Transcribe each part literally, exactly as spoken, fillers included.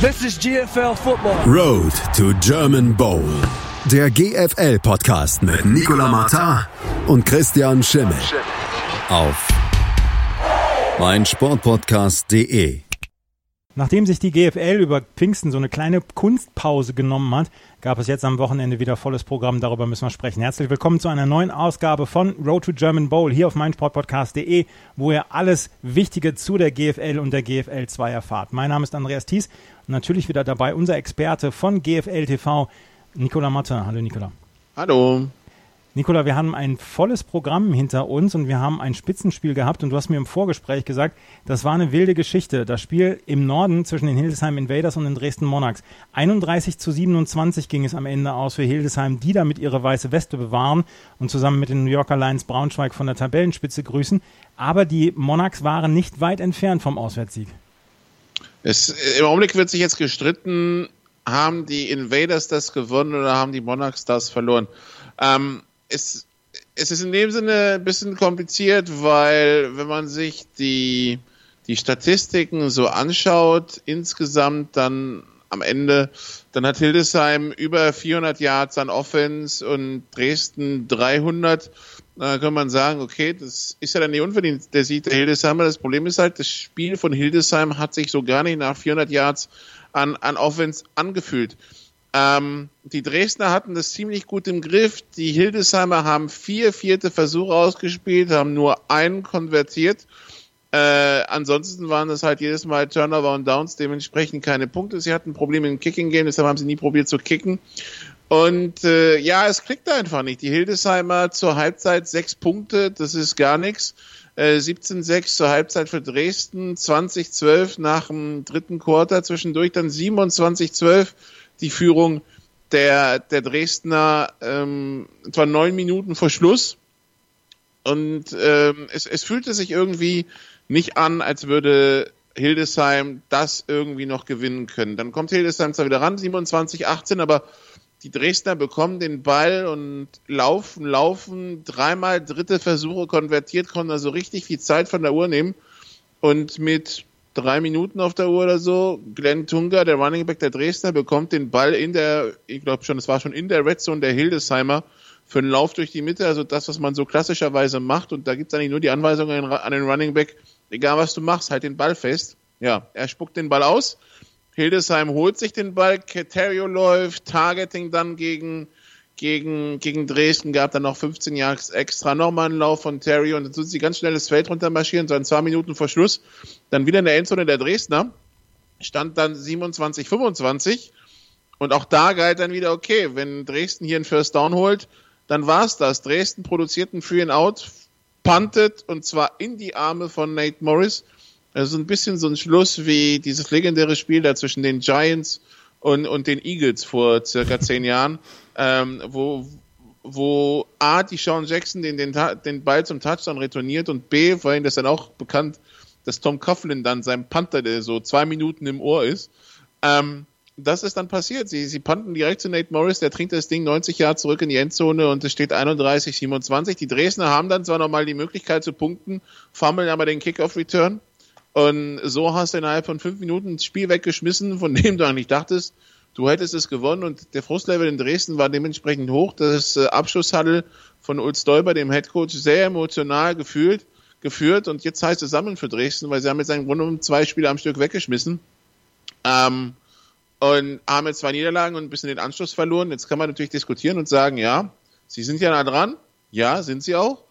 This is G F L football. Road to German Bowl. Der G F L-Podcast mit Nicolas Matar und Christian Schimmel. Auf meinsportpodcast punkt de. Nachdem sich die G F L über Pfingsten so eine kleine Kunstpause genommen hat, gab es jetzt am Wochenende wieder volles Programm. Darüber müssen wir sprechen. Herzlich willkommen zu einer neuen Ausgabe von Road to German Bowl hier auf meinsportpodcast punkt de, wo ihr alles Wichtige zu der G F L und der G F L zwei erfahrt. Mein Name ist Andreas Thies und natürlich wieder dabei unser Experte von G F L T V, Nicolas Matar. Hallo Nicolas. Hallo. Nicolas, wir haben ein volles Programm hinter uns und wir haben ein Spitzenspiel gehabt und du hast mir im Vorgespräch gesagt, das war eine wilde Geschichte, das Spiel im Norden zwischen den Hildesheim Invaders und den Dresden Monarchs. einunddreißig zu siebenundzwanzig ging es am Ende aus für Hildesheim, die damit ihre weiße Weste bewahren und zusammen mit den New Yorker Lions Braunschweig von der Tabellenspitze grüßen, aber die Monarchs waren nicht weit entfernt vom Auswärtssieg. Es, im Augenblick wird sich jetzt gestritten, haben die Invaders das gewonnen oder haben die Monarchs das verloren? Ähm, Es, es ist in dem Sinne ein bisschen kompliziert, weil wenn man sich die, die Statistiken so anschaut, insgesamt dann am Ende, dann hat Hildesheim über vierhundert Yards an Offense und Dresden dreihundert. Da kann man sagen, okay, das ist ja dann nicht unverdient, der Sieg der Hildesheimer. Das Problem ist halt, das Spiel von Hildesheim hat sich so gar nicht nach vierhundert Yards an, an Offense angefühlt. Ähm, die Dresdner hatten das ziemlich gut im Griff. Die Hildesheimer haben vier vierte Versuche ausgespielt, haben nur einen konvertiert. Äh, ansonsten waren das halt jedes Mal Turnover und Downs, dementsprechend keine Punkte. Sie hatten Probleme im Kicking-Game, deshalb haben sie nie probiert zu kicken. Und äh, ja, es klickt einfach nicht. Die Hildesheimer zur Halbzeit sechs Punkte, das ist gar nichts. siebzehn sechs zur Halbzeit für Dresden, zwanzig zwölf nach dem dritten Quarter zwischendurch, dann siebenundzwanzig zwölf. Die Führung der, der Dresdner ähm, etwa neun Minuten vor Schluss. Und ähm, es, es fühlte sich irgendwie nicht an, als würde Hildesheim das irgendwie noch gewinnen können. Dann kommt Hildesheim zwar wieder ran, siebenundzwanzig achtzehn, aber die Dresdner bekommen den Ball und laufen, laufen, dreimal dritte Versuche konvertiert, konnten also richtig viel Zeit von der Uhr nehmen. Und mit drei Minuten auf der Uhr oder so, Glenn Tunga, der Running Back der Dresdner, bekommt den Ball in der, ich glaube schon, es war schon in der Red Zone der Hildesheimer für einen Lauf durch die Mitte, also das, was man so klassischerweise macht, und da gibt es eigentlich nur die Anweisung an den Running Back, egal was du machst, halt den Ball fest. Ja, er spuckt den Ball aus, Hildesheim holt sich den Ball, Theriot läuft, Targeting dann gegen Gegen, gegen Dresden, gab dann noch fünfzehn Yards extra, nochmal einen Lauf von Terry und dann sind sie ganz schnell das Feld runtermarschieren, so an zwei Minuten vor Schluss, dann wieder in der Endzone der Dresdner, stand dann siebenundzwanzig fünfundzwanzig und auch da galt dann wieder, okay, wenn Dresden hier einen First Down holt, dann war's das. Dresden produziert einen Free and Out, puntet und zwar in die Arme von Nate Morris, also ein bisschen so ein Schluss wie dieses legendäre Spiel da zwischen den Giants und, und den Eagles vor circa zehn Jahren, Ähm, wo, wo A, die Sean Jackson den, den, den Ball zum Touchdown retourniert und B, vorhin das dann auch bekannt, dass Tom Coughlin dann sein Panther, der so zwei Minuten im Ohr ist, ähm, das ist dann passiert. Sie, sie punten direkt zu Nate Morris, der trinkt das Ding neunzig Jahre zurück in die Endzone und es steht einunddreißig siebenundzwanzig. Die Dresdner haben dann zwar nochmal die Möglichkeit zu punkten, fummeln aber den Kickoff-Return und so hast du innerhalb von fünf Minuten das Spiel weggeschmissen, von dem du eigentlich dachtest, du hättest es gewonnen, und der Frustlevel in Dresden war dementsprechend hoch. Das äh, Abschlusshuddle von Ulz Däuber, dem Headcoach, sehr emotional gefühlt, geführt. Und jetzt heißt es sammeln für Dresden, weil sie haben jetzt im Grunde genommen zwei Spiele am Stück weggeschmissen. Ähm, und haben jetzt zwei Niederlagen und ein bisschen den Anschluss verloren. Jetzt kann man natürlich diskutieren und sagen, ja, sie sind ja nah dran. Ja, sind sie auch.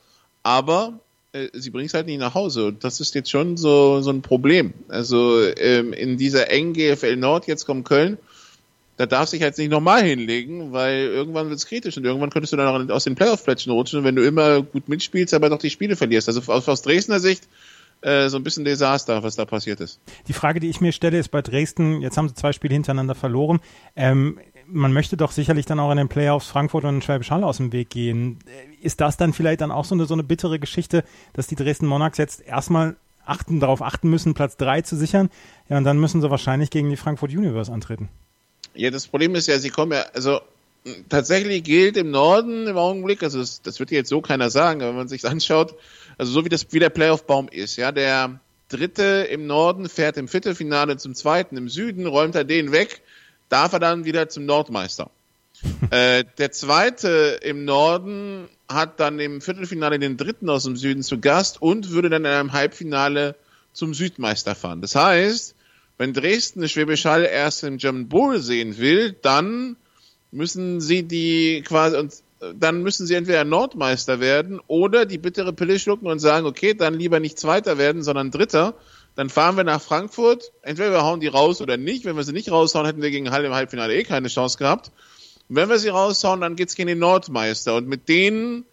Aber äh, sie bringen es halt nicht nach Hause. Und das ist jetzt schon so, so ein Problem. Also ähm, in dieser engen G F L Nord, jetzt kommt Köln. Da darfst du dich jetzt nicht nochmal hinlegen, weil irgendwann wird's kritisch und irgendwann könntest du dann auch aus den Playoff-Plätzen rutschen, wenn du immer gut mitspielst, aber doch die Spiele verlierst. Also aus, aus Dresdner Sicht äh, so ein bisschen Desaster, was da passiert ist. Die Frage, die ich mir stelle, ist bei Dresden, jetzt haben sie zwei Spiele hintereinander verloren, ähm, man möchte doch sicherlich dann auch in den Playoffs Frankfurt und Schwäbisch Hall aus dem Weg gehen. Ist das dann vielleicht dann auch so eine, so eine bittere Geschichte, dass die Dresden Monarchs jetzt erstmal achten, darauf achten müssen, Platz drei zu sichern, ja, und dann müssen sie wahrscheinlich gegen die Frankfurt Universe antreten? Ja, das Problem ist ja, sie kommen ja, also tatsächlich gilt im Norden im Augenblick, also das, das wird jetzt so keiner sagen, aber wenn man sich anschaut, also so wie das wie der Playoff-Baum ist, ja, der Dritte im Norden fährt im Viertelfinale zum Zweiten im Süden, räumt er den weg, darf er dann wieder zum Nordmeister. äh, der Zweite im Norden hat dann im Viertelfinale den Dritten aus dem Süden zu Gast und würde dann in einem Halbfinale zum Südmeister fahren. Das heißt, wenn Dresden eine Schwäbisch Hall erst im German Bowl sehen will, dann müssen sie die quasi und dann müssen sie entweder Nordmeister werden oder die bittere Pille schlucken und sagen, okay, dann lieber nicht Zweiter werden, sondern Dritter. Dann fahren wir nach Frankfurt. Entweder wir hauen die raus oder nicht. Wenn wir sie nicht raushauen, hätten wir gegen Hall im Halbfinale eh keine Chance gehabt. Und wenn wir sie raushauen, dann geht's gegen den Nordmeister. Und mit denen,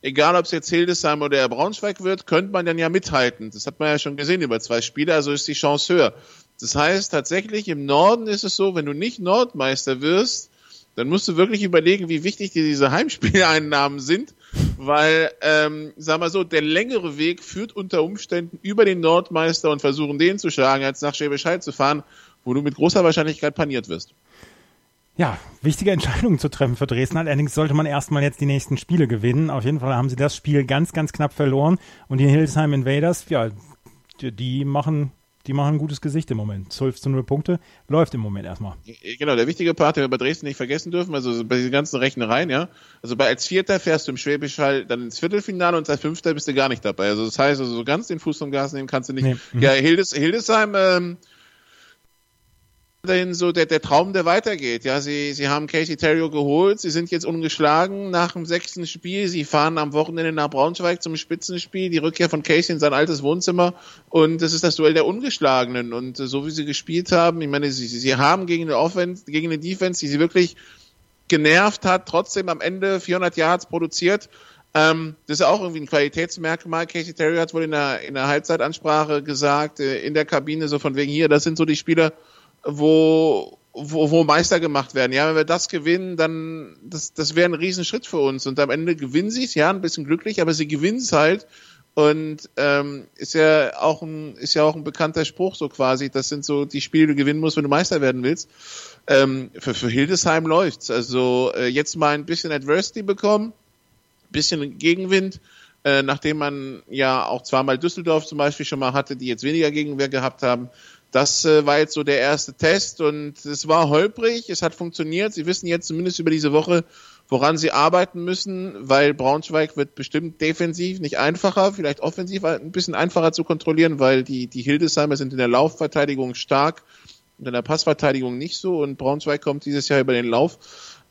egal ob es jetzt Hildesheim oder Braunschweig wird, könnte man dann ja mithalten. Das hat man ja schon gesehen über zwei Spiele, also ist die Chance höher. Das heißt, tatsächlich im Norden ist es so, wenn du nicht Nordmeister wirst, dann musst du wirklich überlegen, wie wichtig dir diese Heimspieleinnahmen sind, weil, ähm, sag mal so, der längere Weg führt unter Umständen über den Nordmeister und versuchen, den zu schlagen, als nach Schwäbisch Hall zu fahren, wo du mit großer Wahrscheinlichkeit paniert wirst. Ja, wichtige Entscheidungen zu treffen für Dresden. Allerdings sollte man erstmal jetzt die nächsten Spiele gewinnen. Auf jeden Fall haben sie das Spiel ganz, ganz knapp verloren. Und die Hildesheim Invaders, ja, die, die machen... Die machen ein gutes Gesicht im Moment. zwölf zu null Punkte läuft im Moment erstmal. Genau, der wichtige Part, den wir bei Dresden nicht vergessen dürfen, also bei diesen ganzen Rechnereien, ja. Also bei als Vierter fährst du im Schwäbisch Hall dann ins Viertelfinale und als Fünfter bist du gar nicht dabei. Also das heißt, also so ganz den Fuß vom Gas nehmen kannst du nicht. Nee. Mhm. Ja, Hildes, Hildesheim, ähm, dahin so der, der Traum, der weitergeht. Ja, sie, sie haben Casey Theriot geholt, sie sind jetzt ungeschlagen nach dem sechsten Spiel, sie fahren am Wochenende nach Braunschweig zum Spitzenspiel, die Rückkehr von Casey in sein altes Wohnzimmer und das ist das Duell der Ungeschlagenen und so wie sie gespielt haben, ich meine, sie, sie haben gegen eine Offense, gegen eine Defense, die sie wirklich genervt hat, trotzdem am Ende vierhundert Yards produziert. Ähm, das ist auch irgendwie ein Qualitätsmerkmal. Casey Theriot hat wohl in der, in der Halbzeitansprache gesagt, in der Kabine, so von wegen hier, das sind so die Spieler, wo, wo, wo Meister gemacht werden. Ja, wenn wir das gewinnen, dann, das, das wäre ein Riesenschritt für uns. Und am Ende gewinnen sie es, ja, ein bisschen glücklich, aber sie gewinnen es halt. Und, ähm, ist ja auch ein, ist ja auch ein bekannter Spruch so quasi. Das sind so die Spiele, die du gewinnen musst, wenn du Meister werden willst. Ähm, für, für Hildesheim läuft's. Also, äh, jetzt mal ein bisschen Adversity bekommen, ein bisschen Gegenwind. Äh, nachdem man ja auch zweimal Düsseldorf zum Beispiel schon mal hatte, die jetzt weniger Gegenwehr gehabt haben. Das äh, war jetzt so der erste Test und es war holprig, es hat funktioniert. Sie wissen jetzt zumindest über diese Woche, woran sie arbeiten müssen, weil Braunschweig wird bestimmt defensiv nicht einfacher, vielleicht offensiv ein bisschen einfacher zu kontrollieren, weil die, die Hildesheimer sind in der Laufverteidigung stark und in der Passverteidigung nicht so und Braunschweig kommt dieses Jahr über den Lauf.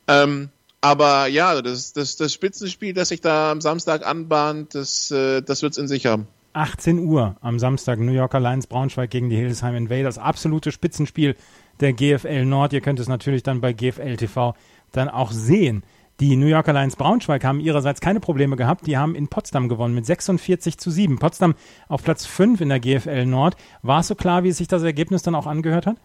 Ähm, aber ja, das, das, das Spitzenspiel, das sich da am Samstag anbahnt, das, äh, das wird's in sich haben. achtzehn Uhr am Samstag, New Yorker Lions Braunschweig gegen die Hildesheim Invaders. Absolute Spitzenspiel der G F L Nord. Ihr könnt es natürlich dann bei G F L T V dann auch sehen. Die New Yorker Lions Braunschweig haben ihrerseits keine Probleme gehabt. Die haben in Potsdam gewonnen mit sechsundvierzig zu sieben. Potsdam auf Platz fünf in der G F L Nord. War es so klar, wie sich das Ergebnis dann auch angehört hat?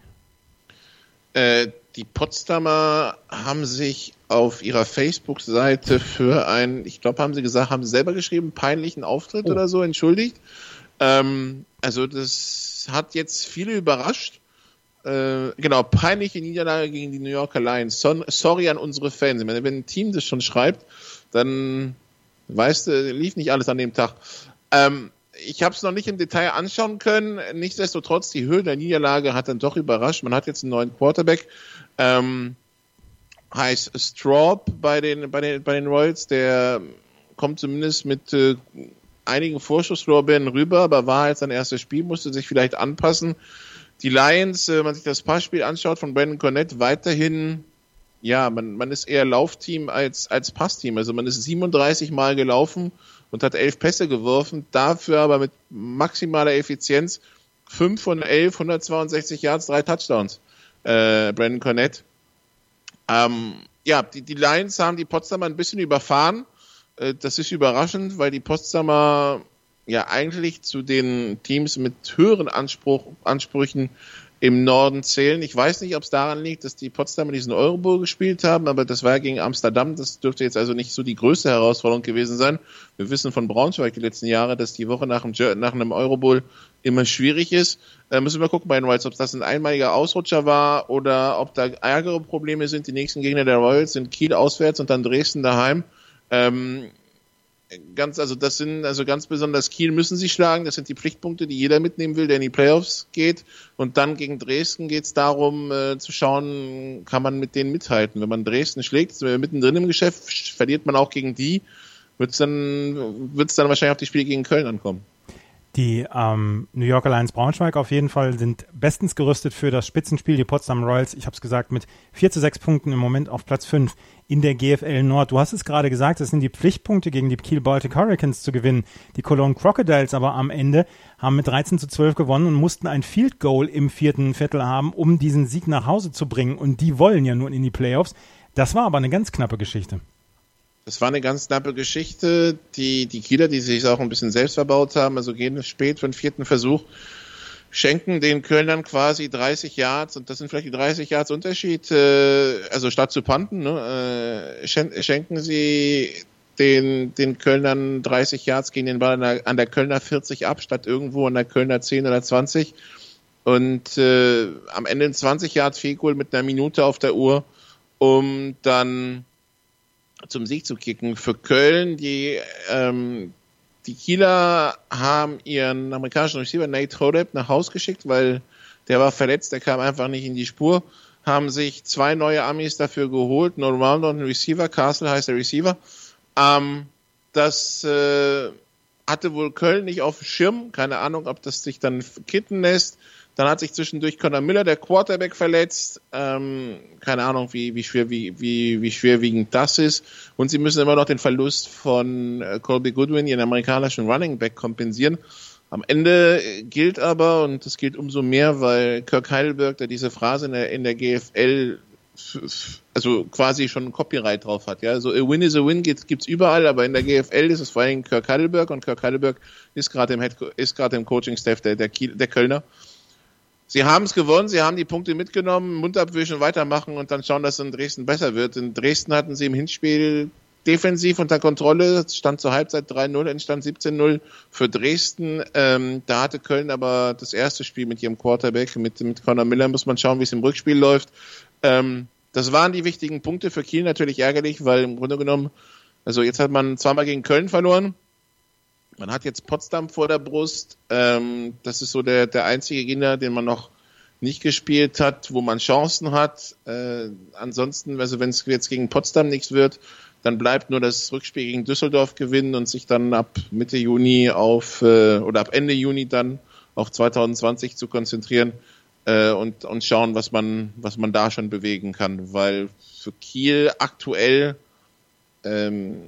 Äh, die Potsdamer haben sich auf ihrer Facebook-Seite für einen, ich glaube, haben sie gesagt, haben sie selber geschrieben, peinlichen Auftritt oh. oder so, entschuldigt. Ähm, also das hat jetzt viele überrascht. Äh, genau, peinliche Niederlage gegen die New Yorker Lions. So, sorry an unsere Fans. Ich meine, wenn ein Team das schon schreibt, dann weißt du, lief nicht alles an dem Tag. Ähm, Ich habe es noch nicht im Detail anschauen können. Nichtsdestotrotz, die Höhe der Niederlage hat dann doch überrascht. Man hat jetzt einen neuen Quarterback. Ähm, heißt Straub bei den, bei den, bei den Royals. Der kommt zumindest mit äh, einigen Vorschusslorbeeren rüber, aber war halt sein erstes Spiel, musste sich vielleicht anpassen. Die Lions, äh, wenn man sich das Passspiel anschaut von Brandon Cornett, weiterhin, ja, man, man ist eher Laufteam als, als Passteam. Also man ist siebenunddreißig Mal gelaufen und hat elf Pässe geworfen, dafür aber mit maximaler Effizienz fünf von elf, hundertzweiundsechzig Yards, drei Touchdowns, äh, Brandon Cornett. Ähm, ja, die, die Lions haben die Potsdamer ein bisschen überfahren. Äh, das ist überraschend, weil die Potsdamer ja eigentlich zu den Teams mit höheren Anspruch, Ansprüchen im Norden zählen. Ich weiß nicht, ob es daran liegt, dass die Potsdamer diesen Eurobowl gespielt haben, aber das war ja gegen Amsterdam. Das dürfte jetzt also nicht so die größte Herausforderung gewesen sein. Wir wissen von Braunschweig die letzten Jahre, dass die Woche nach einem, nach einem Eurobowl immer schwierig ist. Da müssen wir gucken bei den Royals, ob das ein einmaliger Ausrutscher war oder ob da ärgere Probleme sind. Die nächsten Gegner der Royals sind Kiel auswärts und dann Dresden daheim. Ähm, ganz, also das sind, also ganz besonders Kiel müssen sie schlagen. Das sind die Pflichtpunkte, die jeder mitnehmen will, der in die Playoffs geht. Und dann gegen Dresden geht es darum, äh, zu schauen, kann man mit denen mithalten. Wenn man Dresden schlägt, mittendrin im Geschäft, verliert man auch gegen die, wird es dann, wird's dann wahrscheinlich auf die Spiele gegen Köln ankommen. Die ähm, New Yorker Lions Braunschweig auf jeden Fall sind bestens gerüstet für das Spitzenspiel. Die Potsdam Royals, ich habe es gesagt, mit vier zu sechs Punkten im Moment auf Platz fünf in der G F L Nord. Du hast es gerade gesagt, es sind die Pflichtpunkte gegen die Kiel Baltic Hurricanes zu gewinnen. Die Cologne Crocodiles aber am Ende haben mit dreizehn zu zwölf gewonnen und mussten ein Field Goal im vierten Viertel haben, um diesen Sieg nach Hause zu bringen. Und die wollen ja nun in die Playoffs. Das war aber eine ganz knappe Geschichte. Das war eine ganz knappe Geschichte. Die, die Kieler, die sich auch ein bisschen selbst verbaut haben, also gehen spät für den vierten Versuch, schenken den Kölnern quasi dreißig Yards, und das sind vielleicht die dreißig Yards Unterschied, äh, also statt zu panten, ne, äh, schenken sie den, den Kölnern dreißig Yards gegen den Ball an der, an der Kölner vierzig ab, statt irgendwo an der Kölner zehn oder zwanzig. Und äh, am Ende ein zwanzig Yards Field Goal mit einer Minute auf der Uhr, um dann zum Sieg zu kicken. Für Köln, die ähm, die Kieler haben ihren amerikanischen Receiver Nate Horeb nach Haus geschickt, weil der war verletzt, der kam einfach nicht in die Spur, haben sich zwei neue Amis dafür geholt, einen Allrounder und einen Receiver, Castle heißt der Receiver. Ähm, das äh, hatte wohl Köln nicht auf dem Schirm, keine Ahnung, ob das sich dann kitten lässt. Dann hat sich zwischendurch Connor Miller, der Quarterback, verletzt. Ähm, keine Ahnung, wie, wie, schwer, wie, wie, wie schwerwiegend das ist. Und sie müssen immer noch den Verlust von Colby Goodwin, ihren amerikanischen Running Back, kompensieren. Am Ende gilt aber, und das gilt umso mehr, weil Kirk Heidelberg, der diese Phrase in der, in der G F L also quasi schon ein Copyright drauf hat. Ja, also a win is a win gibt's überall, aber in der G F L ist es vor allem Kirk Heidelberg, und Kirk Heidelberg ist gerade im, im Coaching-Staff der, der, Kiel, der Kölner. Sie haben es gewonnen, sie haben die Punkte mitgenommen, Mund abwischen, weitermachen und dann schauen, dass es in Dresden besser wird. In Dresden hatten sie im Hinspiel defensiv unter Kontrolle, stand zur Halbzeit drei null, entstand siebzehn null für Dresden. Ähm, da hatte Köln aber das erste Spiel mit ihrem Quarterback, mit, mit Connor Miller, muss man schauen, wie es im Rückspiel läuft. Ähm, das waren die wichtigen Punkte für Kiel, natürlich ärgerlich, weil im Grunde genommen, also jetzt hat man zweimal gegen Köln verloren, man hat jetzt Potsdam vor der Brust. Ähm, das ist so der, der einzige Gegner, den man noch nicht gespielt hat, wo man Chancen hat. Äh, ansonsten, also wenn es jetzt gegen Potsdam nichts wird, dann bleibt nur das Rückspiel gegen Düsseldorf gewinnen und sich dann ab Mitte Juni auf äh, oder ab Ende Juni dann auf zwanzig zwanzig zu konzentrieren äh, und, und schauen, was man, was man da schon bewegen kann. Weil für Kiel aktuell ähm,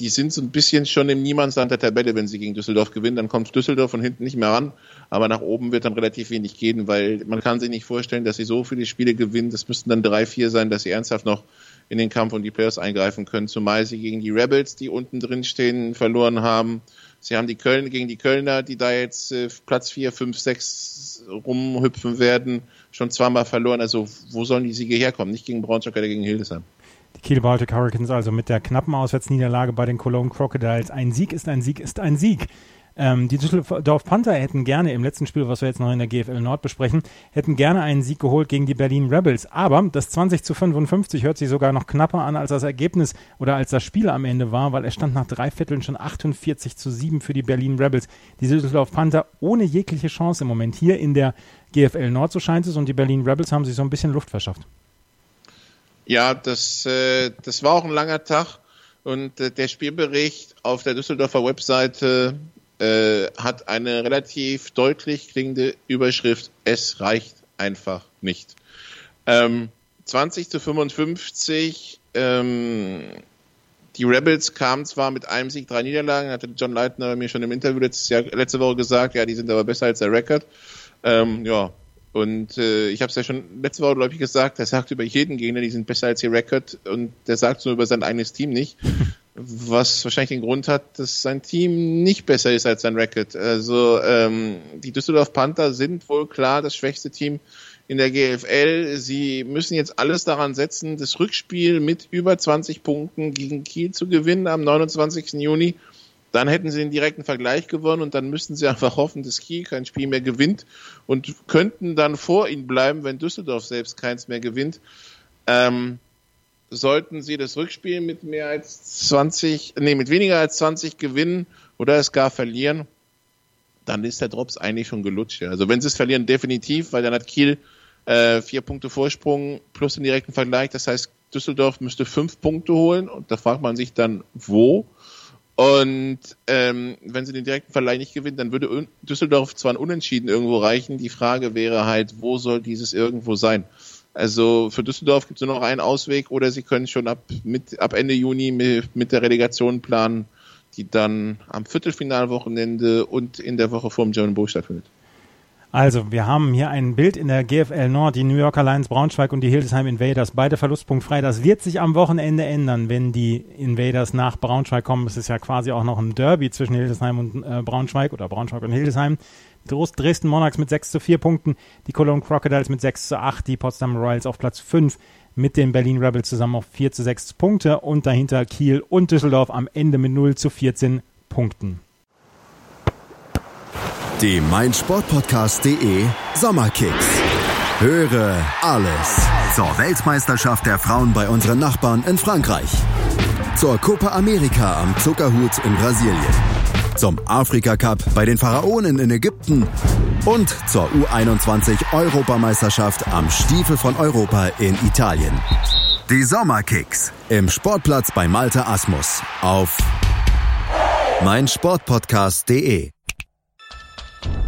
die sind so ein bisschen schon im Niemandsland der Tabelle, wenn sie gegen Düsseldorf gewinnen. Dann kommt Düsseldorf von hinten nicht mehr ran, aber nach oben wird dann relativ wenig gehen, weil man kann sich nicht vorstellen, dass sie so viele Spiele gewinnen. Das müssten dann drei, vier sein, dass sie ernsthaft noch in den Kampf um die Playoffs eingreifen können. Zumal sie gegen die Rebels, die unten drin stehen, verloren haben. Sie haben die Köln gegen die Kölner, die da jetzt äh, Platz vier, fünf, sechs rumhüpfen werden, schon zweimal verloren. Also wo sollen die Siege herkommen? Nicht gegen Braunschweig oder gegen Hildesheim. Die Kiel Baltic Hurricanes also mit der knappen Auswärtsniederlage bei den Cologne Crocodiles. Ein Sieg ist ein Sieg ist ein Sieg. Ähm, die Düsseldorf Panther hätten gerne im letzten Spiel, was wir jetzt noch in der G F L Nord besprechen, hätten gerne einen Sieg geholt gegen die Berlin Rebels. Aber das zwanzig zu fünfundfünfzig hört sich sogar noch knapper an, als das Ergebnis oder als das Spiel am Ende war, weil es stand nach drei Vierteln schon achtundvierzig zu sieben für die Berlin Rebels. Die Düsseldorf Panther ohne jegliche Chance im Moment hier in der G F L Nord, so scheint es, und die Berlin Rebels haben sich so ein bisschen Luft verschafft. Ja, das, äh, das war auch ein langer Tag, und äh, der Spielbericht auf der Düsseldorfer Webseite äh, hat eine relativ deutlich klingende Überschrift: Es reicht einfach nicht. Ähm, zwanzig zu fünfundfünfzig, ähm, die Rebels kamen zwar mit einem Sieg, drei Niederlagen, hatte John Leitner mir schon im Interview letztes Jahr, letzte Woche gesagt, ja, die sind aber besser als der Record. Ähm, ja. Und äh, ich habe es ja schon letzte Woche, glaube ich, gesagt, der sagt über jeden Gegner, die sind besser als ihr Record, und der sagt so über sein eigenes Team nicht, was wahrscheinlich den Grund hat, dass sein Team nicht besser ist als sein Record. Also ähm, die Düsseldorf Panther sind wohl klar das schwächste Team in der G F L. Sie müssen jetzt alles daran setzen, das Rückspiel mit über zwanzig Punkten gegen Kiel zu gewinnen am neunundzwanzigsten Juni. Dann hätten sie den direkten Vergleich gewonnen, und dann müssten sie einfach hoffen, dass Kiel kein Spiel mehr gewinnt, und könnten dann vor ihnen bleiben, wenn Düsseldorf selbst keins mehr gewinnt. Ähm, sollten sie das Rückspiel mit mehr als zwanzig, nee, mit weniger als zwanzig gewinnen oder es gar verlieren, dann ist der Drops eigentlich schon gelutscht. Ja. Also wenn sie es verlieren, definitiv, weil dann hat Kiel äh, vier Punkte Vorsprung plus den direkten Vergleich. Das heißt, Düsseldorf müsste fünf Punkte holen und da fragt man sich dann, wo. Und ähm, wenn sie den direkten Vergleich nicht gewinnt, dann würde Düsseldorf zwar ein Unentschieden irgendwo reichen. Die Frage wäre halt, wo soll dieses irgendwo sein? Also für Düsseldorf gibt es nur noch einen Ausweg oder sie können schon ab, mit, ab Ende Juni mit, mit der Relegation planen, die dann am Viertelfinalwochenende und in der Woche vor dem German Bowl stattfindet. Also, wir haben hier ein Bild in der G F L Nord, die New Yorker Lions Braunschweig und die Hildesheim Invaders, beide verlustpunktfrei. Das wird sich am Wochenende ändern, wenn die Invaders nach Braunschweig kommen. Es ist ja quasi auch noch ein Derby zwischen Hildesheim und äh, Braunschweig oder Braunschweig und Hildesheim. Dresden Monarchs mit sechs zu vier Punkten, die Cologne Crocodiles mit sechs zu acht, die Potsdam Royals auf Platz fünf mit den Berlin Rebels zusammen auf vier zu sechs Punkte und dahinter Kiel und Düsseldorf am Ende mit null zu vierzehn Punkten. Die meinsportpodcast punkt de Sommerkicks. Höre alles. Zur Weltmeisterschaft der Frauen bei unseren Nachbarn in Frankreich. Zur Copa America am Zuckerhut in Brasilien. Zum Afrika Cup bei den Pharaonen in Ägypten. Und zur U einundzwanzig Europameisterschaft am Stiefel von Europa in Italien. Die Sommerkicks im Sportplatz bei Malte Asmus. Auf meinsportpodcast punkt de.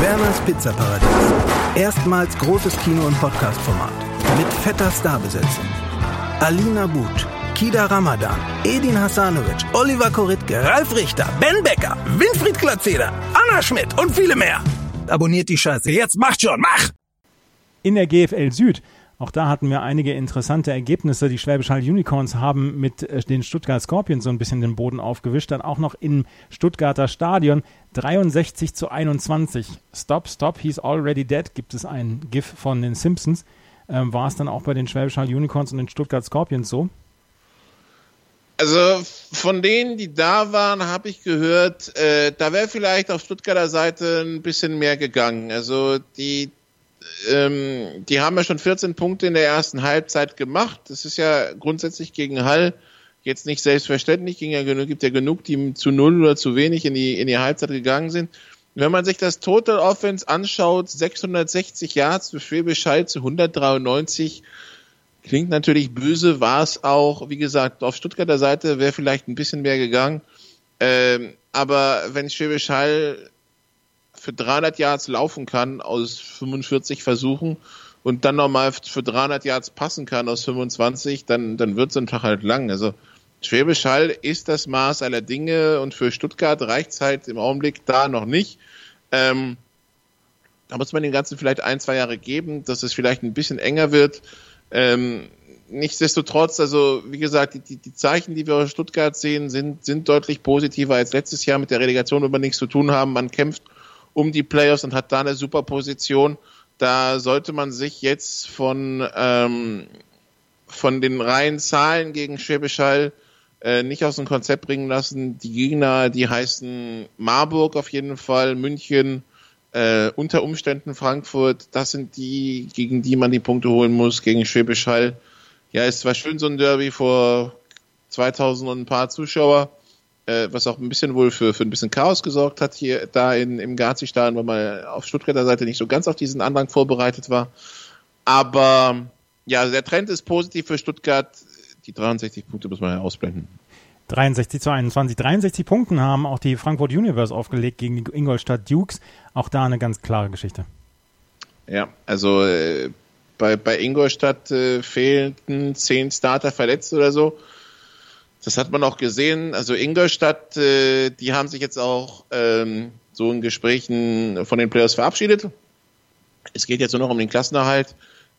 Werners Pizzaparadies. Erstmals großes Kino- und Podcast-Format. Mit fetter Starbesetzung. Alina But, Kida Ramadan, Edin Hasanovic, Oliver Koritke, Ralf Richter, Ben Becker, Winfried Glatzeder, Anna Schmidt und viele mehr. Abonniert die Scheiße. Jetzt macht schon, mach! In der G F L Süd. Auch da hatten wir einige interessante Ergebnisse. Die Schwäbisch Hall Unicorns haben mit den Stuttgart Scorpions so ein bisschen den Boden aufgewischt. Dann auch noch im Stuttgarter Stadion dreiundsechzig zu einundzwanzig. Stop, stop, he's already dead, gibt es ein GIF von den Simpsons. Ähm, war es dann auch bei den Schwäbisch Hall Unicorns und den Stuttgart Scorpions so? Also von denen, die da waren, habe ich gehört, äh, da wäre vielleicht auf Stuttgarter Seite ein bisschen mehr gegangen. Also die Ähm, die haben ja schon vierzehn Punkte in der ersten Halbzeit gemacht. Das ist ja grundsätzlich gegen Hall jetzt nicht selbstverständlich. Ging ja genug, gibt ja genug, die zu null oder zu wenig in die, in die Halbzeit gegangen sind. Und wenn man sich das Total Offense anschaut, sechshundertsechzig Yards für Schwäbisch Hall zu hundertdreiundneunzig, klingt natürlich böse, war es auch. Wie gesagt, auf Stuttgarter Seite wäre vielleicht ein bisschen mehr gegangen. Ähm, aber wenn Schwäbisch Hall für dreihundert Yards laufen kann aus fünfundvierzig Versuchen und dann nochmal für dreihundert Yards passen kann aus fünfundzwanzig, dann, dann wird so ein Tag halt lang. Also Schwäbisch Hall ist das Maß aller Dinge und für Stuttgart reicht es halt im Augenblick da noch nicht. Ähm, da muss man dem Ganzen vielleicht ein, zwei Jahre geben, dass es vielleicht ein bisschen enger wird. Ähm, nichtsdestotrotz, also wie gesagt, die, die Zeichen, die wir aus Stuttgart sehen, sind, sind deutlich positiver als letztes Jahr mit der Relegation, wenn wir nichts zu tun haben. Man kämpft um die Playoffs und hat da eine super Position. Da sollte man sich jetzt von, ähm, von den reinen Zahlen gegen Schwäbisch Hall äh, nicht aus dem Konzept bringen lassen. Die Gegner, die heißen Marburg auf jeden Fall, München, äh, unter Umständen Frankfurt. Das sind die, gegen die man die Punkte holen muss, gegen Schwäbisch Hall. Ja, ist zwar schön so ein Derby vor zweitausend und ein paar Zuschauer, was auch ein bisschen wohl für, für ein bisschen Chaos gesorgt hat hier da in, im Gazi-Stadion, weil man auf Stuttgarter Seite nicht so ganz auf diesen Andrang vorbereitet war. Aber ja, der Trend ist positiv für Stuttgart. Die dreiundsechzig Punkte muss man ja ausblenden. dreiundsechzig zu einundzwanzig. dreiundsechzig Punkten haben auch die Frankfurt Universe aufgelegt gegen die Ingolstadt Dukes. Auch da eine ganz klare Geschichte. Ja, also äh, bei, bei Ingolstadt äh, fehlten zehn Starter verletzt oder so. Das hat man auch gesehen. Also Ingolstadt, äh, die haben sich jetzt auch ähm, so in Gesprächen von den Playoffs verabschiedet. Es geht jetzt nur noch um den Klassenerhalt.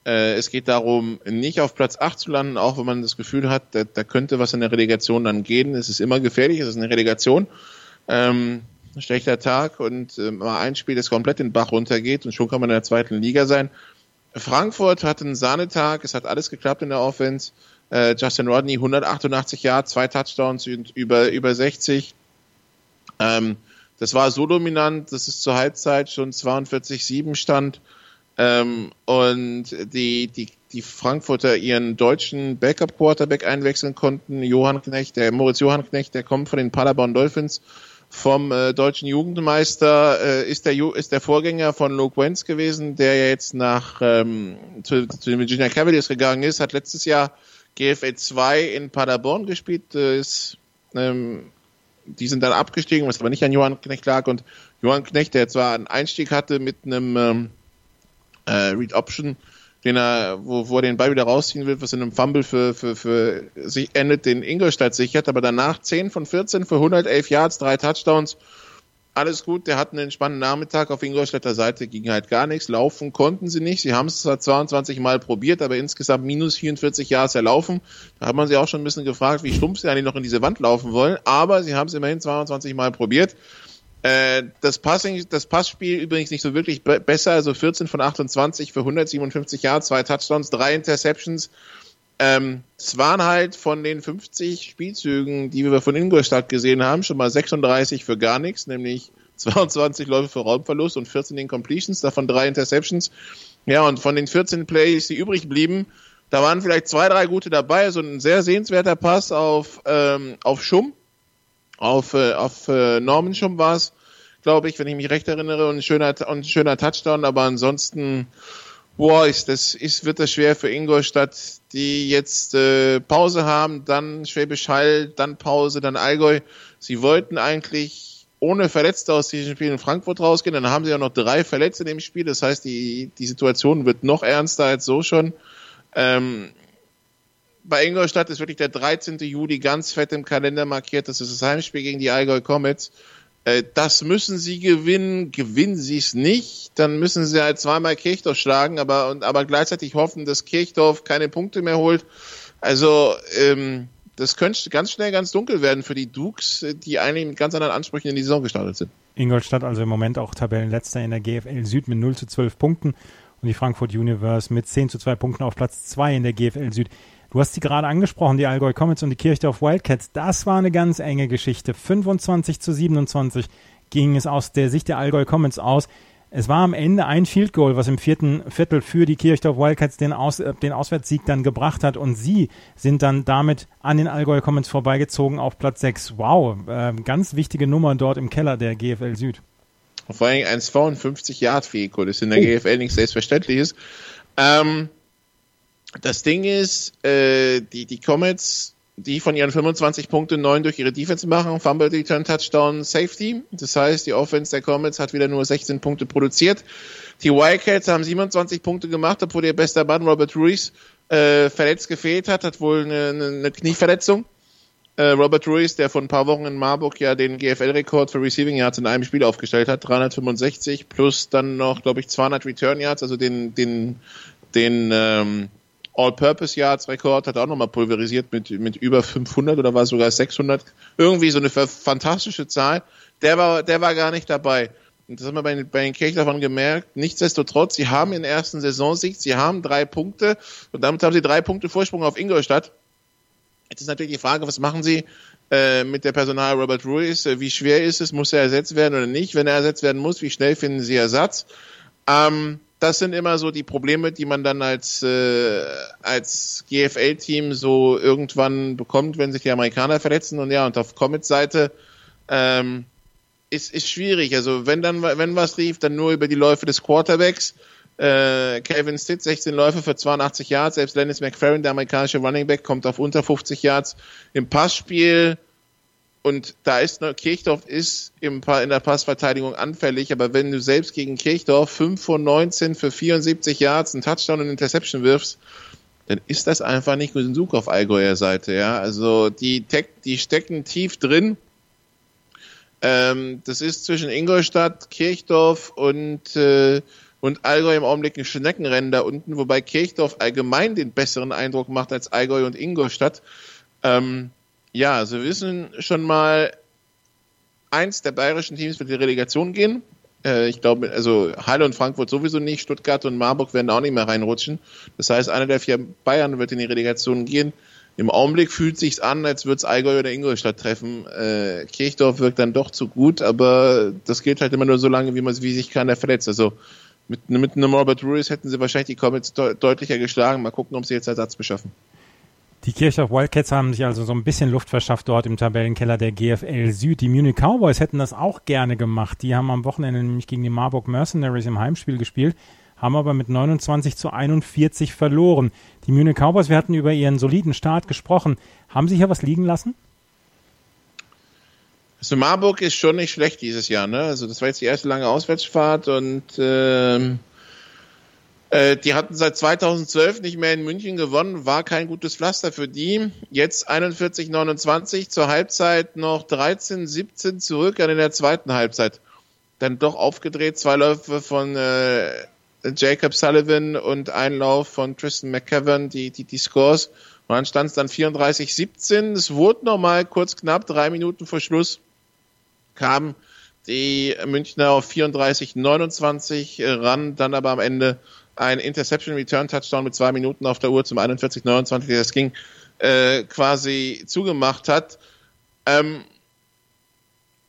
Äh, es geht darum, nicht auf Platz acht zu landen, auch wenn man das Gefühl hat, da, da könnte was in der Relegation dann gehen. Es ist immer gefährlich, es ist eine Relegation. Ähm, ein schlechter Tag und äh, mal ein Spiel, das komplett den Bach runtergeht und schon kann man in der zweiten Liga sein. Frankfurt hat einen Sahnetag, es hat alles geklappt in der Offense. Äh, Justin Rodney, hundertachtundachtzig Yards, zwei Touchdowns und über, über sechzig. Ähm, das war so dominant, dass es zur Halbzeit schon zweiundvierzig sieben stand. Ähm, und die, die, die Frankfurter ihren deutschen Backup-Quarterback einwechseln konnten. Johann Knecht, der Moritz Johann Knecht, der kommt von den Paderborn Dolphins, vom äh, deutschen Jugendmeister, äh, ist der Ju- ist der Vorgänger von Luke Wentz gewesen, der ja jetzt nach ähm, zu, zu den Virginia Cavaliers gegangen ist, hat letztes Jahr G F L zwei in Paderborn gespielt, äh, ist ähm, die sind dann abgestiegen, was aber nicht an Johann Knecht lag. Und Johann Knecht, der zwar einen Einstieg hatte mit einem ähm, Uh, Read Option, den er, wo, wo er den Ball wieder rausziehen will, was in einem Fumble für, für, für sich endet, den Ingolstadt sichert, aber danach zehn von vierzehn für hundertelf Yards, drei Touchdowns, alles gut, der hat einen entspannten Nachmittag auf Ingolstädter Seite, ging halt gar nichts, laufen konnten sie nicht, sie haben es zwar zweiundzwanzig Mal probiert, aber insgesamt minus vierundvierzig Yards erlaufen, da hat man sich auch schon ein bisschen gefragt, wie stumpf sie eigentlich noch in diese Wand laufen wollen, aber sie haben es immerhin zweiundzwanzig Mal probiert. Das Passing, das Passspiel übrigens nicht so wirklich be- besser, also vierzehn von achtundzwanzig für hundertsiebenundfünfzig Yards, zwei Touchdowns, drei Interceptions. Ähm, es waren halt von den fünfzig Spielzügen, die wir von Ingolstadt gesehen haben, schon mal sechsunddreißig für gar nichts, nämlich zweiundzwanzig Läufe für Raumverlust und vierzehn Incompletions, davon drei Interceptions. Ja, und von den vierzehn Plays, die übrig blieben, da waren vielleicht zwei, drei gute dabei, so ein sehr sehenswerter Pass auf, ähm, auf Schumm. Auf, äh, auf äh, Norman schon war es, glaube ich, wenn ich mich recht erinnere, und ein schöner, und ein schöner Touchdown, aber ansonsten boah, ist das, ist, wird das schwer für Ingolstadt, die jetzt äh, Pause haben, dann Schwäbisch Hall, dann Pause, dann Allgäu. Sie wollten eigentlich ohne Verletzte aus diesem Spiel in Frankfurt rausgehen, dann haben sie ja noch drei Verletzte in dem Spiel, das heißt, die, die Situation wird noch ernster als so schon. Ähm, Bei Ingolstadt ist wirklich der dreizehnten Juli ganz fett im Kalender markiert. Das ist das Heimspiel gegen die Allgäu Comets. Das müssen sie gewinnen. Gewinnen sie es nicht, dann müssen sie halt zweimal Kirchdorf schlagen, aber, und, aber gleichzeitig hoffen, dass Kirchdorf keine Punkte mehr holt. Also ähm, das könnte ganz schnell ganz dunkel werden für die Dukes, die eigentlich mit ganz anderen Ansprüchen in die Saison gestartet sind. Ingolstadt also im Moment auch Tabellenletzter in der G F L Süd mit null zu zwölf Punkten und die Frankfurt Universe mit zehn zu zwei Punkten auf Platz zwei in der G F L Süd. Du hast sie gerade angesprochen, die Allgäu Comets und die Kirchdorf Wildcats. Das war eine ganz enge Geschichte. fünfundzwanzig zu siebenundzwanzig ging es aus der Sicht der Allgäu Comets aus. Es war am Ende ein Field Goal, was im vierten Viertel für die Kirchdorf Wildcats den, aus, den Auswärtssieg dann gebracht hat. Und sie sind dann damit an den Allgäu Comets vorbeigezogen auf Platz sechs. Wow, äh, ganz wichtige Nummer dort im Keller der G F L Süd. Vor allem ein zweiundfünfzig Yard Field Goal ist in der oh. G F L nichts Selbstverständliches. Ähm... Das Ding ist, äh, die, die Comets, die von ihren fünfundzwanzig Punkten neun durch ihre Defense machen, Fumble, Return, Touchdown, Safety. Das heißt, die Offense der Comets hat wieder nur sechzehn Punkte produziert. Die Wildcats haben siebenundzwanzig Punkte gemacht, obwohl ihr bester Mann Robert Ruiz äh, verletzt gefehlt hat, hat wohl eine, eine, eine Knieverletzung. Äh, Robert Ruiz, der vor ein paar Wochen in Marburg ja den G F L-Rekord für Receiving Yards in einem Spiel aufgestellt hat, dreihundertfünfundsechzig plus dann noch, glaube ich, zweihundert Return Yards, also den, den, den, ähm, All-Purpose-Yards-Rekord hat er auch nochmal pulverisiert mit, mit über fünfhundert oder war es sogar sechshundert. Irgendwie so eine fantastische Zahl. Der war, der war gar nicht dabei. Und das haben wir bei, bei den Kirchdorf davon gemerkt. Nichtsdestotrotz, sie haben ihren ersten Saisonsieg, sie haben drei Punkte und damit haben sie drei Punkte Vorsprung auf Ingolstadt. Jetzt ist natürlich die Frage, was machen sie äh, mit der Personal Robert Ruiz? Wie schwer ist es? Muss er ersetzt werden oder nicht? Wenn er ersetzt werden muss, wie schnell finden sie Ersatz? Ähm, Das sind immer so die Probleme, die man dann als äh, als G F L-Team so irgendwann bekommt, wenn sich die Amerikaner verletzen. Und ja, und auf Comets-Seite ähm, ist ist schwierig. Also wenn dann wenn was lief, dann nur über die Läufe des Quarterbacks. Äh, Calvin Stitt, sechzehn Läufe für zweiundachtzig Yards. Selbst Lennis McFerrin, der amerikanische Running Back, kommt auf unter fünfzig Yards im Passspiel. Und da ist, ne, Kirchdorf ist im pa- in der Passverteidigung anfällig, aber wenn du selbst gegen Kirchdorf fünf von neunzehn für vierundsiebzig Yards einen Touchdown und Interception wirfst, dann ist das einfach nicht gut genug auf Allgäuer Seite, ja. Also, die, Tech, die stecken tief drin. Ähm, das ist zwischen Ingolstadt, Kirchdorf und, äh, und Allgäu im Augenblick ein Schneckenrennen da unten, wobei Kirchdorf allgemein den besseren Eindruck macht als Allgäu und Ingolstadt. Ähm, ja, Sie wissen schon mal, eins der bayerischen Teams wird in die Relegation gehen. Äh, ich glaube, also Halle und Frankfurt sowieso nicht, Stuttgart und Marburg werden auch nicht mehr reinrutschen. Das heißt, einer der vier Bayern wird in die Relegation gehen. Im Augenblick fühlt es sich an, als würde es Allgäu oder Ingolstadt treffen. Äh, Kirchdorf wirkt dann doch zu gut, aber das gilt halt immer nur so lange, wie man wie sich keiner verletzt. Also mit, mit einem Robert Ruiz hätten sie wahrscheinlich die Comets de- deutlicher geschlagen. Mal gucken, ob sie jetzt Ersatz beschaffen. Die Kirchdorf Wildcats haben sich also so ein bisschen Luft verschafft dort im Tabellenkeller der G F L Süd. Die Munich Cowboys hätten das auch gerne gemacht. Die haben am Wochenende nämlich gegen die Marburg Mercenaries im Heimspiel gespielt, haben aber mit neunundzwanzig zu einundvierzig verloren. Die Munich Cowboys, wir hatten über ihren soliden Start gesprochen. Haben sie hier was liegen lassen? Also Marburg ist schon nicht schlecht dieses Jahr, ne? Also das war jetzt die erste lange Auswärtsfahrt und ähm, äh, die hatten seit zweitausendzwölf nicht mehr in München gewonnen, war kein gutes Pflaster für die. Jetzt einundvierzig neunundzwanzig, zur Halbzeit noch dreizehn siebzehn zurück, dann in der zweiten Halbzeit dann doch aufgedreht, zwei Läufe von äh, Jacob Sullivan und ein Lauf von Tristan McKeivin, die, die, die Scores. Und dann stand es dann vierunddreißig siebzehn. Es wurde nochmal kurz knapp, drei Minuten vor Schluss kamen die Münchner auf vierunddreißig neunundzwanzig ran, dann aber am Ende ein Interception-Return-Touchdown mit zwei Minuten auf der Uhr zum einundvierzig neunundzwanzig, der das Ding äh, quasi zugemacht hat. Ähm,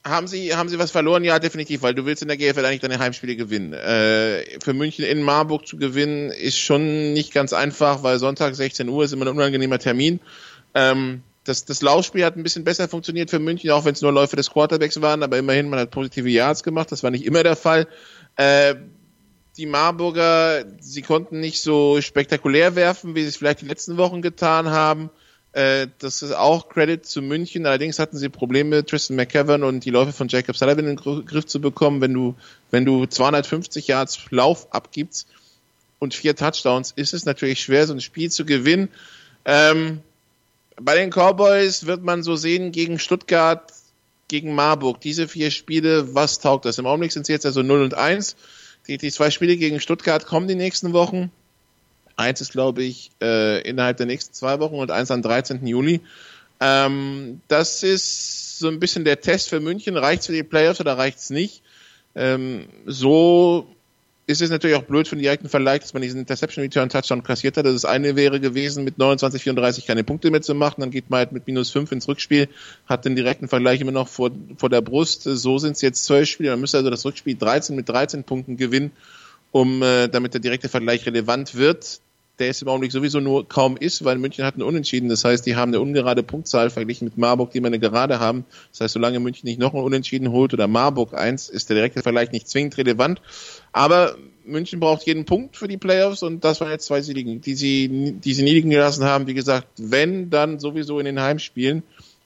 Haben Sie, haben Sie was verloren? Ja, definitiv, weil du willst in der G F L eigentlich deine Heimspiele gewinnen. Äh, für München in Marburg zu gewinnen ist schon nicht ganz einfach, weil Sonntag sechzehn Uhr ist immer ein unangenehmer Termin. Ähm, das, das Laufspiel hat ein bisschen besser funktioniert für München, auch wenn es nur Läufe des Quarterbacks waren, aber immerhin, man hat positive Yards gemacht, das war nicht immer der Fall. Äh, die Marburger, sie konnten nicht so spektakulär werfen, wie sie es vielleicht die letzten Wochen getan haben. Das ist auch Credit zu München. Allerdings hatten sie Probleme, Tristan McKeivin und die Läufe von Jacob Sullivan in den Griff zu bekommen. Wenn du, wenn du zweihundertfünfzig Yards Lauf abgibst und vier Touchdowns, ist es natürlich schwer, so ein Spiel zu gewinnen. Ähm, bei den Cowboys wird man so sehen, gegen Stuttgart, gegen Marburg, diese vier Spiele, was taugt das? Im Augenblick sind sie jetzt also null und eins. Die, die zwei Spiele gegen Stuttgart kommen die nächsten Wochen. Eins ist, glaube ich, äh, innerhalb der nächsten zwei Wochen und eins am dreizehnten Juli. Ähm, das ist so ein bisschen der Test für München. Reicht's für die Playoffs oder reicht's nicht? Ähm, so ist es natürlich auch blöd für den direkten Vergleich, dass man diesen Interception-Return-Touchdown kassiert hat. Das ist eine wäre gewesen, mit neunundzwanzig vierunddreißig keine Punkte mehr zu machen. Dann geht man halt mit minus fünf ins Rückspiel, hat den direkten Vergleich immer noch vor, vor der Brust. So sind es jetzt zwölf Spiele. Man müsste also das Rückspiel dreizehn mit dreizehn Punkten gewinnen, um äh, damit der direkte Vergleich relevant wird, der es im Augenblick sowieso nur kaum ist, weil München hat einen Unentschieden. Das heißt, die haben eine ungerade Punktzahl verglichen mit Marburg, die wir eine gerade haben. Das heißt, solange München nicht noch einen Unentschieden holt oder Marburg eins, ist der direkte Vergleich nicht zwingend relevant. Aber München braucht jeden Punkt für die Playoffs und das waren jetzt zwei Siege, die sie, die sie nie liegen gelassen haben. Wie gesagt, wenn, dann sowieso in den Heimspielen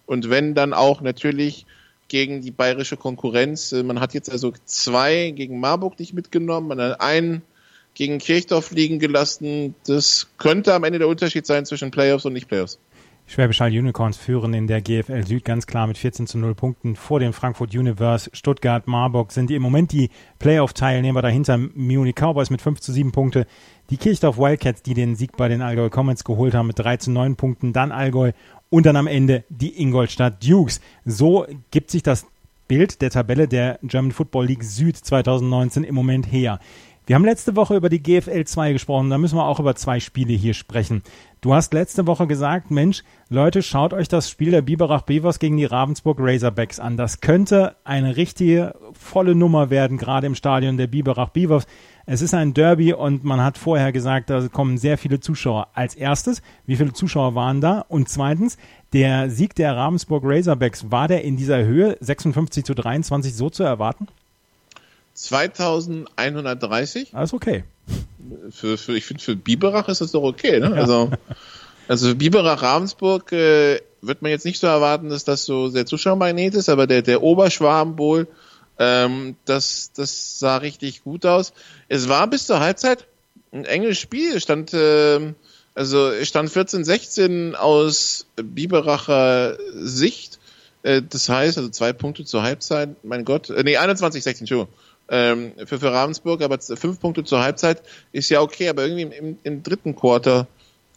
und wenn, dann auch natürlich gegen die bayerische Konkurrenz. Man hat jetzt also zwei gegen Marburg nicht mitgenommen, man hat einen gegen Kirchdorf liegen gelassen. Das könnte am Ende der Unterschied sein zwischen Playoffs und Nicht-Playoffs. Schwäbisch Hall Unicorns führen in der G F L Süd ganz klar mit vierzehn zu null Punkten vor dem Frankfurt Universe. Stuttgart, Marburg sind im Moment die Playoff-Teilnehmer, dahinter Munich Cowboys mit fünf zu sieben Punkte. Die Kirchdorf Wildcats, die den Sieg bei den Allgäu Comets geholt haben mit drei zu neun Punkten, dann Allgäu und dann am Ende die Ingolstadt Dukes. So gibt sich das Bild der Tabelle der German Football League Süd zweitausendneunzehn im Moment her. Wir haben letzte Woche über die G F L zwei gesprochen, da müssen wir auch über zwei Spiele hier sprechen. Du hast letzte Woche gesagt, Mensch, Leute, schaut euch das Spiel der Biberach Beavers gegen die Ravensburg Razorbacks an. Das könnte eine richtige, volle Nummer werden, gerade im Stadion der Biberach Beavers. Es ist ein Derby und man hat vorher gesagt, da kommen sehr viele Zuschauer. Als erstes, wie viele Zuschauer waren da? Und zweitens, der Sieg der Ravensburg Razorbacks, war der in dieser Höhe sechsundfünfzig zu dreiundzwanzig so zu erwarten? zweitausendeinhundertdreißig. Alles okay. Für, für, ich finde, für Biberach ist das doch okay, ne? Ja. Also, also für Biberach, Ravensburg äh, wird man jetzt nicht so erwarten, dass das so der Zuschauermagnet ist, aber der, der Oberschwabenbowl, ähm, das, das sah richtig gut aus. Es war bis zur Halbzeit ein enges Spiel. Stand, äh, also stand vierzehn sechzehn aus Biberacher Sicht. Äh, das heißt, also zwei Punkte zur Halbzeit, mein Gott, äh, nee, einundzwanzig sechzehn, Entschuldigung. ähm, für, für Ravensburg, aber fünf Punkte zur Halbzeit ist ja okay, aber irgendwie im, im, im dritten Quarter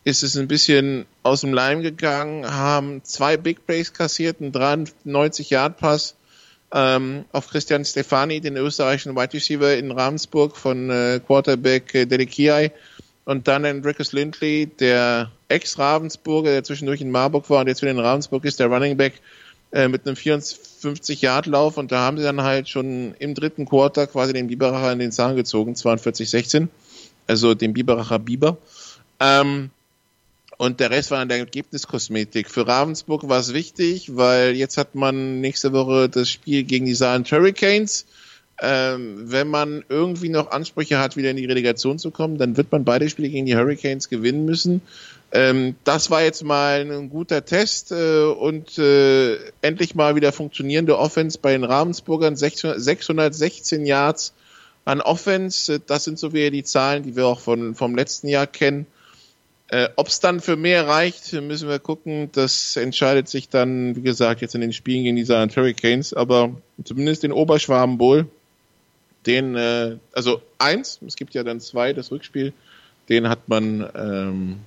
ist es ein bisschen aus dem Leim gegangen, haben zwei Big Plays kassiert, einen dreiundneunzig Yard Pass ähm, auf Christian Stefani, den österreichischen Wide Receiver in Ravensburg von äh, Quarterback äh, Delekiai, und dann Andreas Lindley, der Ex-Ravensburger, der zwischendurch in Marburg war und jetzt wieder in Ravensburg ist, der Running Back äh, mit einem vierundfünfzig Yard Lauf, und da haben sie dann halt schon im dritten Quarter quasi den Biberacher in den Zahn gezogen, zweiundvierzig sechzehn, also den Biberacher Biber. Ähm, Und der Rest war an der Ergebniskosmetik. Für Ravensburg war es wichtig, weil jetzt hat man nächste Woche das Spiel gegen die Saarland Hurricanes. Ähm, wenn man irgendwie noch Ansprüche hat, wieder in die Relegation zu kommen, dann wird man beide Spiele gegen die Hurricanes gewinnen müssen. Ähm, das war jetzt mal ein guter Test äh, und äh, endlich mal wieder funktionierende Offense bei den Ravensburgern. sechshundertsechzehn Yards an Offense, das sind so wieder die Zahlen, die wir auch von, vom letzten Jahr kennen. Äh, Ob es dann für mehr reicht, müssen wir gucken. Das entscheidet sich dann, wie gesagt, jetzt in den Spielen gegen die Saarland Hurricanes. Aber zumindest den Oberschwaben Bowl, den, äh, also eins, es gibt ja dann zwei, das Rückspiel, den hat man, ähm,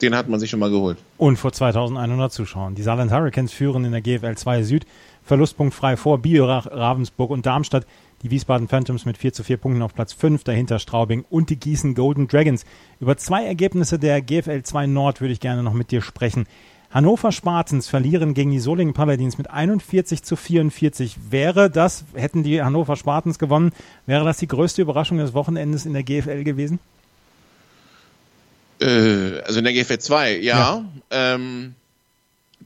den hat man sich schon mal geholt. Und vor zweitausendeinhundert Zuschauern. Die Saarland Hurricanes führen in der G F L zwei Süd verlustpunktfrei vor Biberach, Ravensburg und Darmstadt. Die Wiesbaden Phantoms mit vier zu vier Punkten auf Platz fünf, dahinter Straubing und die Gießen Golden Dragons. Über zwei Ergebnisse der G F L zwei Nord würde ich gerne noch mit dir sprechen. Hannover Spartans verlieren gegen die Solingen Paladins mit einundvierzig zu vierundvierzig. Wäre das, hätten die Hannover Spartans gewonnen, wäre das die größte Überraschung des Wochenendes in der G F L gewesen? Äh, also in der G F L zwei, ja. ja. Ähm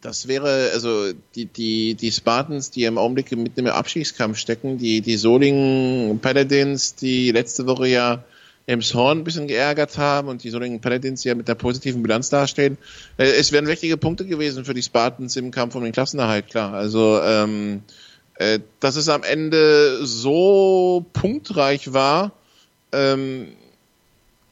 Das wäre, also die, die, die Spartans, die im Augenblick mitten im Abstiegskampf stecken, die, die Solingen Paladins, die letzte Woche ja Elmshorn ein bisschen geärgert haben und die Solingen Paladins ja mit einer positiven Bilanz dastehen. Es wären wichtige Punkte gewesen für die Spartans im Kampf um den Klassenerhalt, klar. Also, ähm, äh, dass es am Ende so punktreich war, ähm,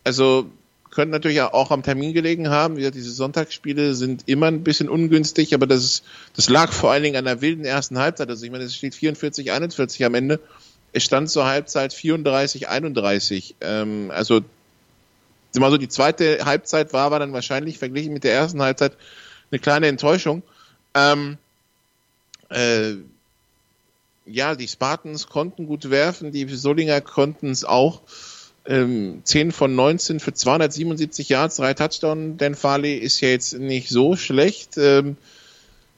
also... Könnte natürlich auch am Termin gelegen haben. Wie gesagt, diese Sonntagsspiele sind immer ein bisschen ungünstig, aber das, ist, das lag vor allen Dingen an der wilden ersten Halbzeit. Also ich meine, es steht vierundvierzig einundvierzig am Ende. Es stand zur Halbzeit vierunddreißig einunddreißig. Ähm, also mal so, die zweite Halbzeit war, war dann wahrscheinlich verglichen mit der ersten Halbzeit eine kleine Enttäuschung. Ähm, äh, ja, die Spartans konnten gut werfen, die Solinger konnten es auch. Ähm, zehn von neunzehn für zweihundertsiebenundsiebzig Yards, drei Touchdowns. Dan Farley ist ja jetzt nicht so schlecht. Ähm,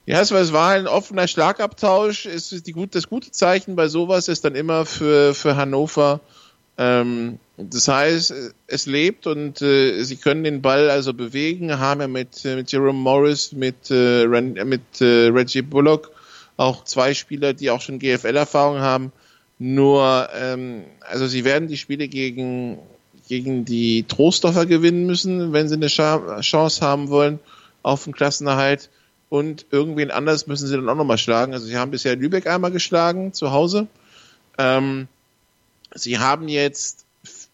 ja, es war ein offener Schlagabtausch. Es ist die gut, das gute Zeichen bei sowas ist dann immer für, für Hannover. Ähm, das heißt, es lebt und äh, sie können den Ball also bewegen. Haben ja mit, mit Jerome Morris, mit, äh, mit äh, Reggie Bullock auch zwei Spieler, die auch schon G F L-Erfahrung haben. Nur, ähm, also sie werden die Spiele gegen, gegen die Troisdorfer gewinnen müssen, wenn sie eine Scha- Chance haben wollen auf den Klassenerhalt. Und irgendwen anders müssen sie dann auch nochmal schlagen. Also sie haben bisher Lübeck einmal geschlagen, zu Hause. Ähm, sie haben jetzt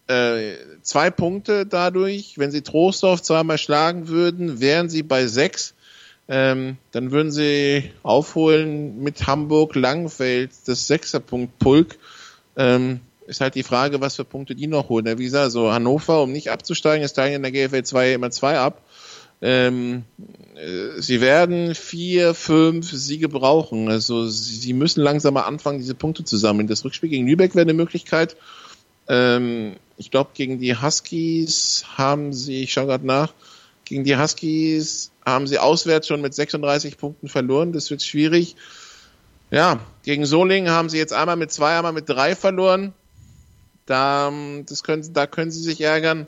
äh, zwei Punkte dadurch. Wenn sie Troisdorf zweimal schlagen würden, wären sie bei sechs. Ähm, dann würden sie aufholen mit Hamburg-Langenfeld, das Sechser-Punkt-Pulk. Ähm, ist halt die Frage, was für Punkte die noch holen. Wie gesagt, so Hannover, um nicht abzusteigen, ist da in der G F L zwei immer zwei ab. Ähm, äh, sie werden vier, fünf Siege brauchen. Also sie, sie müssen langsam mal anfangen, diese Punkte zu sammeln. Das Rückspiel gegen Lübeck wäre eine Möglichkeit. Ähm, ich glaube, gegen die Huskies haben sie, ich schaue gerade nach, gegen die Huskies haben sie auswärts schon mit sechsunddreißig Punkten verloren. Das wird schwierig. Ja, gegen Solingen haben sie jetzt einmal mit zwei, einmal mit drei verloren. Da, das können, da können sie sich ärgern.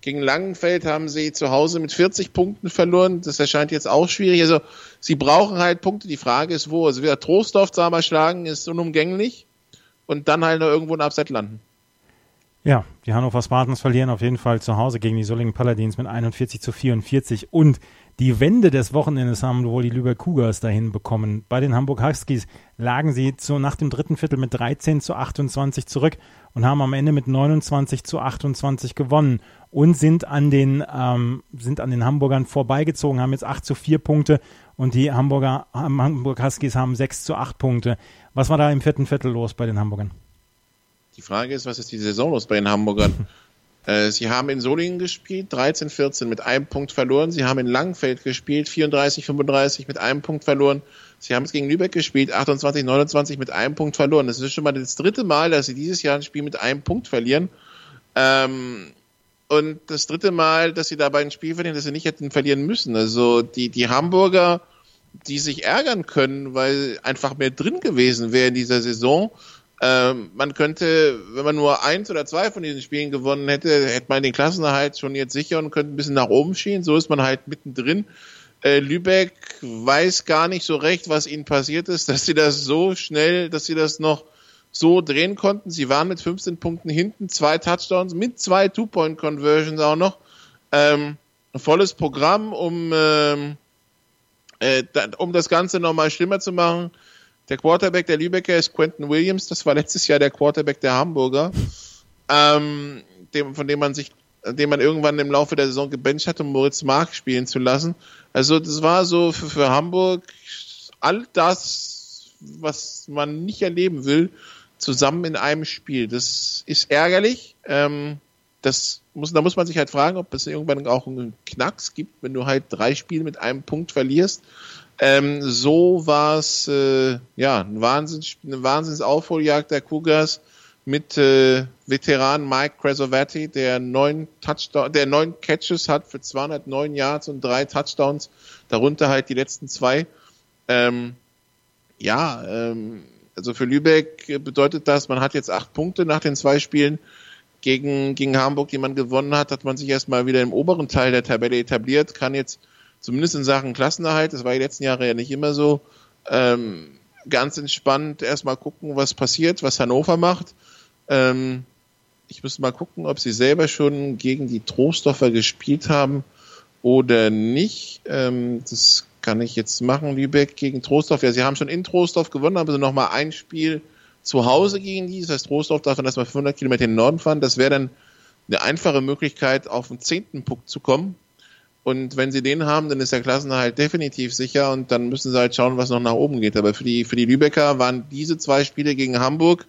Gegen Langenfeld haben sie zu Hause mit vierzig Punkten verloren. Das erscheint jetzt auch schwierig. Also sie brauchen halt Punkte. Die Frage ist, wo. Also wieder Troisdorf zweimal schlagen ist unumgänglich. Und dann halt noch irgendwo in Upset landen. Ja, die Hannover Spartans verlieren auf jeden Fall zu Hause gegen die Solingen Paladins mit einundvierzig zu vierundvierzig. Und die Wende des Wochenendes haben wohl die Lübeck Cougars dahin bekommen. Bei den Hamburg Huskies lagen sie zu, nach dem dritten Viertel mit dreizehn zu achtundzwanzig zurück und haben am Ende mit neunundzwanzig zu achtundzwanzig gewonnen und sind an den, ähm, sind an den Hamburgern vorbeigezogen, haben jetzt acht zu vier Punkte und die Hamburger, Hamburg Huskies haben sechs zu acht Punkte. Was war da im vierten Viertel los bei den Hamburgern? Die Frage ist, was ist die Saison los bei den Hamburgern? äh, sie haben in Solingen gespielt, dreizehn vierzehn mit einem Punkt verloren. Sie haben in Langenfeld gespielt, vierunddreißig fünfunddreißig mit einem Punkt verloren. Sie haben es gegen Lübeck gespielt, achtundzwanzig neunundzwanzig mit einem Punkt verloren. Das ist schon mal das dritte Mal, dass sie dieses Jahr ein Spiel mit einem Punkt verlieren. Ähm, und das dritte Mal, dass sie dabei ein Spiel verlieren, das sie nicht hätten verlieren müssen. Also die, die Hamburger, die sich ärgern können, weil einfach mehr drin gewesen wäre in dieser Saison. Ähm, man könnte, wenn man nur eins oder zwei von diesen Spielen gewonnen hätte, hätte man den Klassenerhalt schon jetzt sicher und könnte ein bisschen nach oben schieben. So ist man halt mittendrin. Lübeck weiß gar nicht so recht, was ihnen passiert ist, dass sie das so schnell, dass sie das noch so drehen konnten. Sie waren mit fünfzehn Punkten hinten, zwei Touchdowns mit zwei Two-Point-Conversions auch noch. Ähm, volles Programm, um, ähm, äh, um das Ganze nochmal schlimmer zu machen. Der Quarterback der Lübecker ist Quentin Williams. Das war letztes Jahr der Quarterback der Hamburger, ähm, dem, von dem man sich den man irgendwann im Laufe der Saison gebencht hat, um Moritz Mark spielen zu lassen. Also das war so für, für Hamburg all das, was man nicht erleben will, zusammen in einem Spiel. Das ist ärgerlich. Ähm, das muss, da muss man sich halt fragen, ob es irgendwann auch einen Knacks gibt, wenn du halt drei Spiele mit einem Punkt verlierst. Ähm, so war es äh, ja, ein Wahnsinns, eine Wahnsinnsaufholjagd der Cougars mit äh, Veteran Mike Krasovati, der neun Touchdown, der neun Catches hat für zweihundertneun Yards und drei Touchdowns, darunter halt die letzten zwei. Ähm, ja, ähm, also für Lübeck bedeutet das, man hat jetzt acht Punkte nach den zwei Spielen gegen, gegen Hamburg, die man gewonnen hat, hat man sich erstmal wieder im oberen Teil der Tabelle etabliert, kann jetzt zumindest in Sachen Klassenerhalt, das war die letzten Jahre ja nicht immer so, ähm, ganz entspannt erstmal gucken, was passiert, was Hannover macht. Ich muss mal gucken, ob sie selber schon gegen die Troisdorfer gespielt haben oder nicht. Das kann ich jetzt machen, Lübeck gegen Troisdorf. Ja, sie haben schon in Troisdorf gewonnen, haben sie nochmal ein Spiel zu Hause gegen die. Das heißt, Troisdorf darf dann erstmal fünfhundert Kilometer in den Norden fahren. Das wäre dann eine einfache Möglichkeit, auf den zehnten Punkt zu kommen. Und wenn sie den haben, dann ist der Klassenerhalt definitiv sicher und dann müssen sie halt schauen, was noch nach oben geht. Aber für die, für die Lübecker waren diese zwei Spiele gegen Hamburg,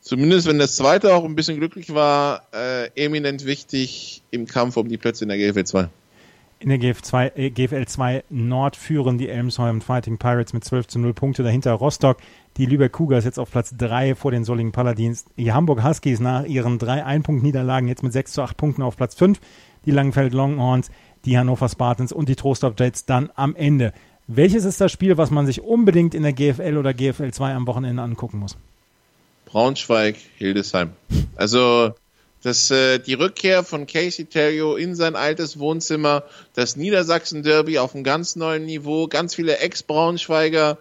zumindest wenn das zweite auch ein bisschen glücklich war, äh, eminent wichtig im Kampf um die Plätze in der G F L zwei. In der G F L zwei Nord führen die Elmshorn Fighting Pirates mit zwölf zu null Punkte, dahinter Rostock, die Lübeck Cougars jetzt auf Platz drei vor den Solingen Paladins, die Hamburg Huskies nach ihren drei Ein-Punkt-Niederlagen jetzt mit sechs zu acht Punkten auf Platz fünf, die Langenfeld Longhorns, die Hannover Spartans und die Troisdorf Jets dann am Ende. Welches ist das Spiel, was man sich unbedingt in der G F L oder G F L zwei am Wochenende angucken muss? Braunschweig, Hildesheim. Also das, äh, die Rückkehr von Casey Theriot in sein altes Wohnzimmer, das Niedersachsen-Derby auf einem ganz neuen Niveau, ganz viele Ex-Braunschweiger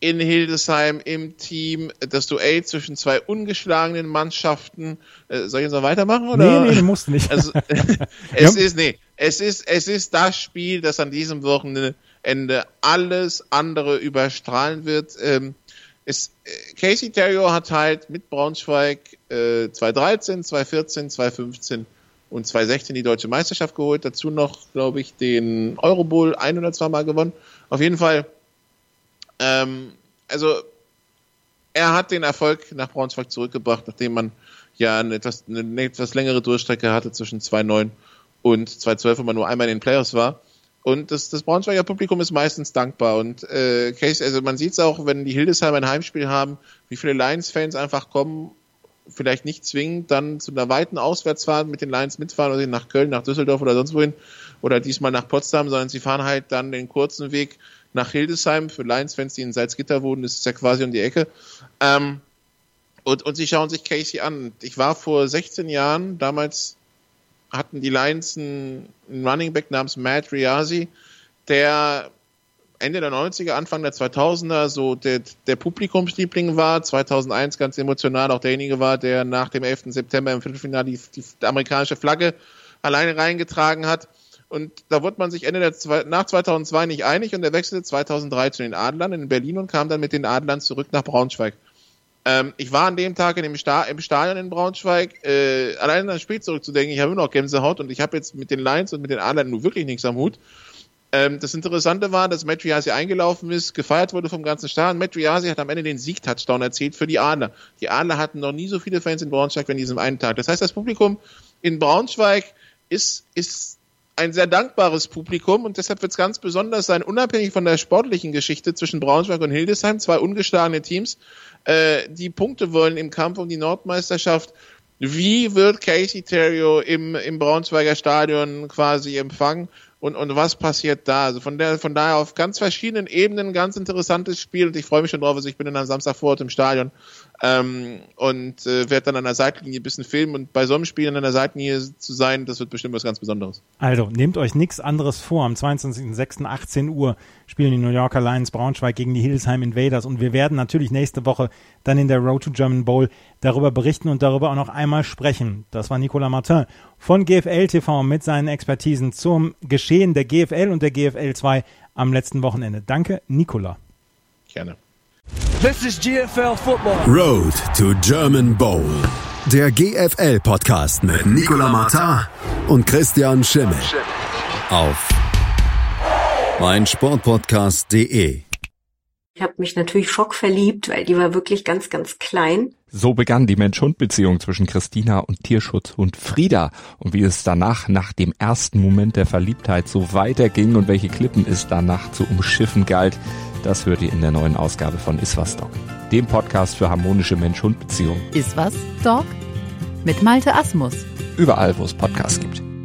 in Hildesheim im Team, das Duell zwischen zwei ungeschlagenen Mannschaften. Äh, soll ich jetzt noch weitermachen? Oder? Nee, nee, du musst nicht. Also, es, ist, nee, es, ist, es ist das Spiel, das an diesem Wochenende alles andere überstrahlen wird. Ähm, Ist, Casey Theriot hat halt mit Braunschweig äh, zweitausenddreizehn, zweitausendvierzehn, zweitausendfünfzehn und zweitausendsechzehn die deutsche Meisterschaft geholt. Dazu noch, glaube ich, den Eurobowl ein- oder zweimal gewonnen. Auf jeden Fall, ähm, also er hat den Erfolg nach Braunschweig zurückgebracht, nachdem man ja eine etwas, eine etwas längere Durchstrecke hatte zwischen zweitausendneun und zweitausendzwölf, wo man nur einmal in den Playoffs war. Und das, das Braunschweiger Publikum ist meistens dankbar. Und äh, Case, also man sieht es auch, wenn die Hildesheimer ein Heimspiel haben, wie viele Lions-Fans einfach kommen, vielleicht nicht zwingend, dann zu einer weiten Auswärtsfahrt mit den Lions mitfahren oder nach Köln, nach Düsseldorf oder sonst wohin oder diesmal nach Potsdam, sondern sie fahren halt dann den kurzen Weg nach Hildesheim. Für Lions-Fans, die in Salzgitter wohnen, ist es ja quasi um die Ecke. Ähm, und, und sie schauen sich Casey an. Ich war vor sechzehn Jahren damals... hatten die Lions einen Running Back namens Matt Riazi, der Ende der neunziger, Anfang der zweitausender so der, der Publikumsliebling war, zweitausendeins ganz emotional auch derjenige war, der nach dem elften September im Viertelfinale die, die, die amerikanische Flagge alleine reingetragen hat. Und da wurde man sich Ende der, nach zweitausendzwei nicht einig und er wechselte zweitausenddrei zu den Adlern in Berlin und kam dann mit den Adlern zurück nach Braunschweig. Ich war an dem Tag in dem Sta- im Stadion in Braunschweig, äh, allein an das Spiel zurückzudenken, ich habe immer noch Gänsehaut und ich habe jetzt mit den Lions und mit den Adlern nun wirklich nichts am Hut. Ähm, das Interessante war, dass Matt Riazi eingelaufen ist, gefeiert wurde vom ganzen Stadion. Matt Riazi hat am Ende den Sieg-Touchdown erzielt für die Adler. Die Adler hatten noch nie so viele Fans in Braunschweig wie an diesem einen Tag. Das heißt, das Publikum in Braunschweig ist, ist ein sehr dankbares Publikum und deshalb wird es ganz besonders sein, unabhängig von der sportlichen Geschichte zwischen Braunschweig und Hildesheim, zwei ungeschlagene Teams, äh, die Punkte wollen im Kampf um die Nordmeisterschaft. Wie wird Casey Theriot im, im Braunschweiger Stadion quasi empfangen? Und, und was passiert da? Also von, der, von daher auf ganz verschiedenen Ebenen ganz interessantes Spiel und ich freue mich schon drauf. Also ich bin dann am Samstag vor Ort im Stadion ähm, und äh, werde dann an der Seitenlinie ein bisschen filmen und bei so einem Spiel an der Seitenlinie zu sein, das wird bestimmt was ganz Besonderes. Also nehmt euch nichts anderes vor. Am zweiundzwanzigsten sechsten achtzehn Uhr spielen die New Yorker Lions Braunschweig gegen die Hildesheim Invaders und wir werden natürlich nächste Woche dann in der Road to German Bowl darüber berichten und darüber auch noch einmal sprechen. Das war Nicolas Matin von G F L T V mit seinen Expertisen zum Geschehen der G F L und der G F L zwei am letzten Wochenende. Danke, Nicola. Gerne. This is G F L Football. Road to German Bowl. Der G F L-Podcast mit Nicolas Matar und Christian Schimmel. Auf meinsportpodcast punkt de. Ich habe mich natürlich schockverliebt, weil die war wirklich ganz, ganz klein. So begann die Mensch-Hund-Beziehung zwischen Christina und Tierschutzhund Frieda. Und wie es danach, nach dem ersten Moment der Verliebtheit, so weiterging und welche Klippen es danach zu umschiffen galt, das hört ihr in der neuen Ausgabe von Iswas Dog, dem Podcast für harmonische Mensch-Hund-Beziehungen. Iswas Dog mit Malte Asmus. Überall, wo es Podcasts gibt.